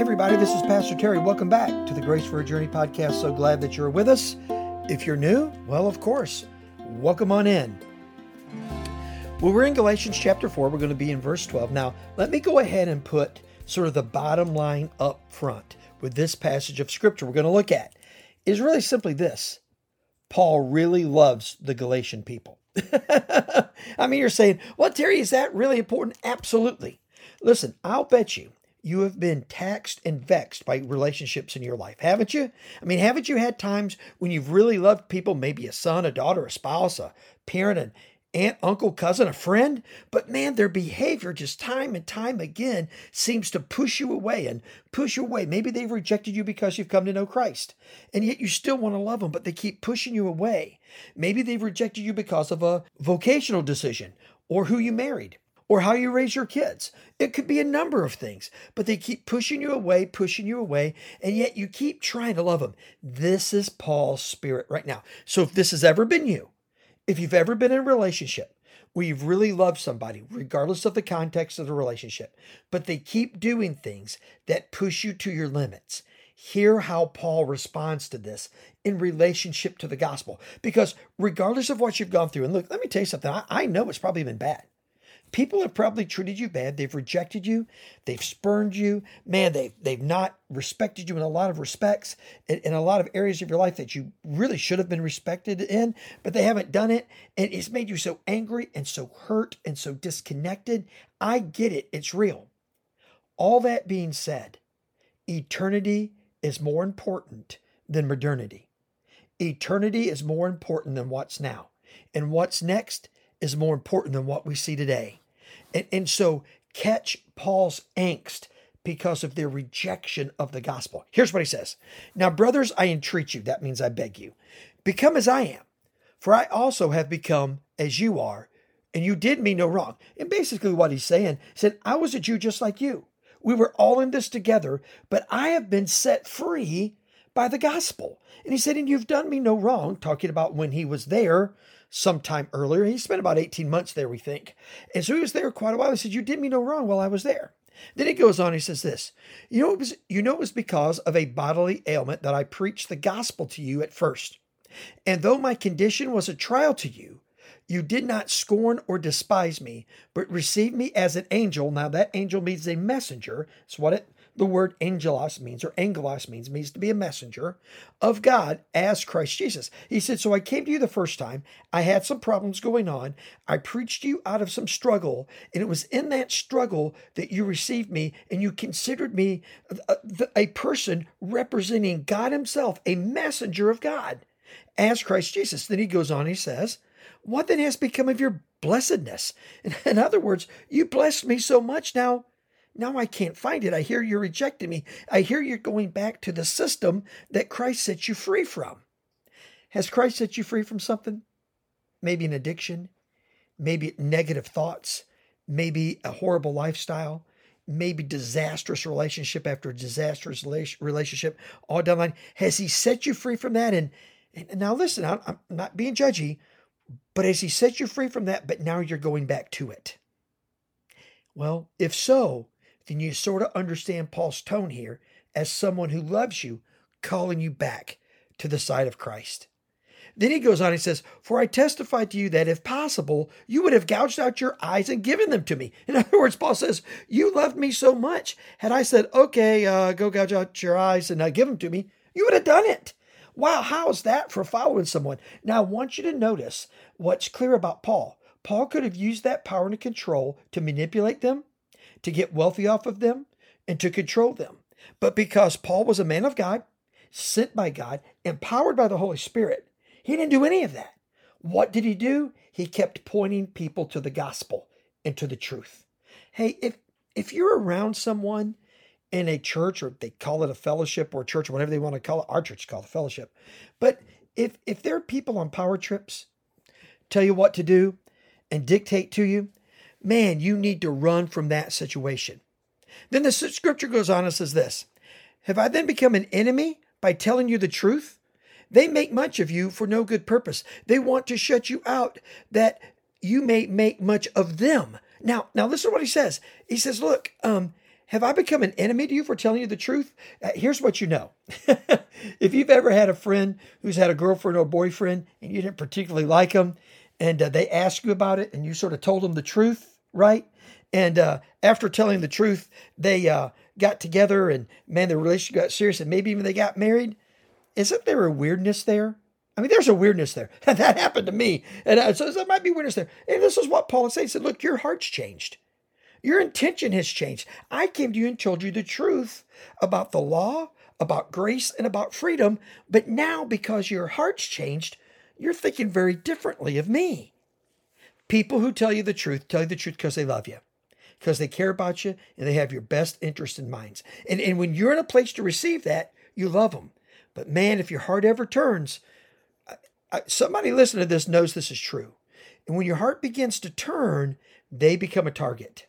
everybody, this is Pastor Terry. Welcome back to the Grace for a Journey podcast. So glad that you're with us. If you're new, well, of course, welcome on in. Well, we're in Galatians chapter 4. We're going to be in verse 12. Now, let me go ahead and put sort of the bottom line up front with this passage of Scripture we're going to look at. It's really simply this. Paul really loves the Galatian people. I mean, you're saying, well, Terry, is that really important? Absolutely. Listen, I'll bet you have been taxed and vexed by relationships in your life, haven't you? I mean, haven't you had times when you've really loved people, maybe a son, a daughter, a spouse, a parent, an aunt, uncle, cousin, a friend? But man, their behavior just time and time again seems to push you away and push you away. Maybe they've rejected you because you've come to know Christ, and yet you still want to love them, but they keep pushing you away. Maybe they've rejected you because of a vocational decision or who you married, or how you raise your kids. It could be a number of things, but they keep pushing you away, and yet you keep trying to love them. This is Paul's spirit right now. So if this has ever been you, if you've ever been in a relationship where you've really loved somebody, regardless of the context of the relationship, but they keep doing things that push you to your limits, hear how Paul responds to this in relationship to the gospel. Because regardless of what you've gone through, and look, let me tell you something, I know it's probably been bad. People have probably treated you bad. They've rejected you. They've spurned you. Man, they've not respected you in a lot of respects, in a lot of areas of your life that you really should have been respected in, but they haven't done it. And it's made you so angry and so hurt and so disconnected. I get it. It's real. All that being said, eternity is more important than modernity. Eternity is more important than what's now. And what's next is more important than what we see today. And so catch Paul's angst because of their rejection of the gospel. Here's what he says. Now, brothers, I entreat you. That means I beg you. Become as I am, for I also have become as you are, and you did me no wrong. And basically what he's saying, he said, I was a Jew just like you. We were all in this together, but I have been set free by the gospel. And he said, and you've done me no wrong, talking about when he was there sometime earlier. He spent about 18 months there, we think. And so he was there quite a while. He said, you did me no wrong while I was there. Then he goes on, he says this, it was because of a bodily ailment that I preached the gospel to you at first. And though my condition was a trial to you, you did not scorn or despise me, but received me as an angel. Now that angel means a messenger. It's what the word angelos means, or angelos means to be a messenger of God as Christ Jesus. He said, so I came to you the first time. I had some problems going on. I preached you out of some struggle, and it was in that struggle that you received me, and you considered me a person representing God himself, a messenger of God as Christ Jesus. Then he goes on, he says, what then has become of your blessedness? In other words, you blessed me so much now I can't find it. I hear you're rejecting me. I hear you're going back to the system that Christ set you free from. Has Christ set you free from something? Maybe an addiction, maybe negative thoughts, maybe a horrible lifestyle, maybe disastrous relationship after disastrous relationship, all down the line. Has he set you free from that? And now listen, I'm not being judgy, but has he set you free from that, but now you're going back to it? Well, if so, then you sort of understand Paul's tone here as someone who loves you, calling you back to the side of Christ. Then he goes on and says, for I testify to you that if possible, you would have gouged out your eyes and given them to me. In other words, Paul says, you loved me so much. Had I said, okay, go gouge out your eyes and give them to me, you would have done it. Wow, how's that for following someone? Now, I want you to notice what's clear about Paul. Paul could have used that power and control to manipulate them, to get wealthy off of them, and to control them. But because Paul was a man of God, sent by God, empowered by the Holy Spirit, he didn't do any of that. What did he do? He kept pointing people to the gospel and to the truth. Hey, if you're around someone in a church, or they call it a fellowship or church, whatever they want to call it, our church called a fellowship. But if there are people on power trips, tell you what to do, and dictate to you, man, you need to run from that situation. Then the scripture goes on and says this, have I then become an enemy by telling you the truth? They make much of you for no good purpose. They want to shut you out that you may make much of them. Now listen to what he says. He says, look, Have I become an enemy to you for telling you the truth? Here's what you know. If you've ever had a friend who's had a girlfriend or boyfriend and you didn't particularly like them, and they asked you about it and you sort of told them the truth, right? And after telling the truth, they got together and, man, their relationship got serious and maybe even they got married. Isn't there a weirdness there? I mean, there's a weirdness there. That happened to me. And so there might be weirdness there. And this is what Paul is saying. He said, look, your heart's changed. Your intention has changed. I came to you and told you the truth about the law, about grace, and about freedom. But now, because your heart's changed, you're thinking very differently of me. People who tell you the truth because they love you, because they care about you, and they have your best interest in mind. And when you're in a place to receive that, you love them. But man, if your heart ever turns, somebody listening to this knows this is true. And when your heart begins to turn, they become a target.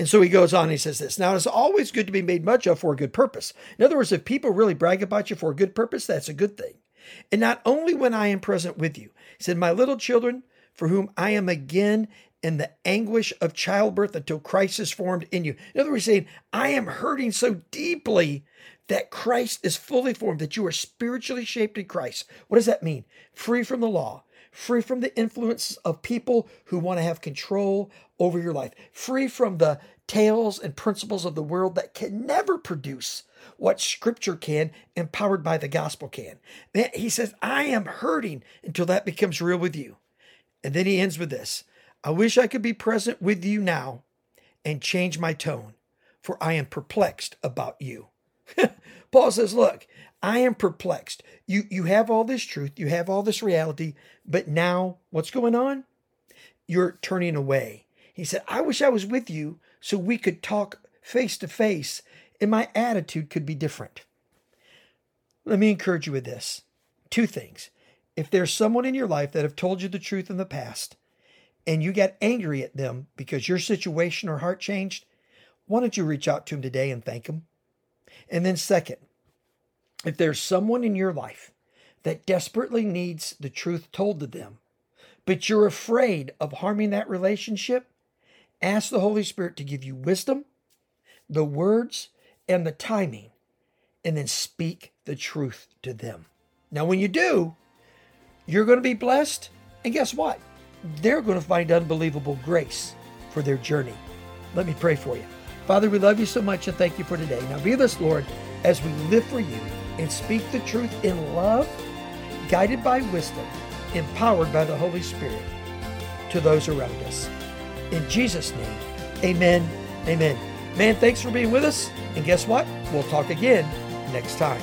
And so he goes on and he says this, now it's always good to be made much of for a good purpose. In other words, if people really brag about you for a good purpose, that's a good thing. And not only when I am present with you, he said, my little children, for whom I am again in the anguish of childbirth until Christ is formed in you. In other words, he's saying, I am hurting so deeply that Christ is fully formed, that you are spiritually shaped in Christ. What does that mean? Free from the law. Free from the influences of people who want to have control over your life. Free from the tales and principles of the world that can never produce what Scripture can, empowered by the gospel can. Then he says, I am hurting until that becomes real with you. And then he ends with this. I wish I could be present with you now and change my tone, for I am perplexed about you. Paul says, look, I am perplexed. You have all this truth, you have all this reality, but now what's going on? You're turning away. He said, I wish I was with you so we could talk face to face and my attitude could be different. Let me encourage you with this. Two things. If there's someone in your life that have told you the truth in the past and you got angry at them because your situation or heart changed, why don't you reach out to them today and thank them? And then second, if there's someone in your life that desperately needs the truth told to them, but you're afraid of harming that relationship, ask the Holy Spirit to give you wisdom, the words, and the timing, and then speak the truth to them. Now, when you do, you're going to be blessed. And guess what? They're going to find unbelievable grace for their journey. Let me pray for you. Father, we love you so much and thank you for today. Now be with us, Lord, as we live for you and speak the truth in love, guided by wisdom, empowered by the Holy Spirit to those around us. In Jesus' name, amen, amen. Man, thanks for being with us. And guess what? We'll talk again next time.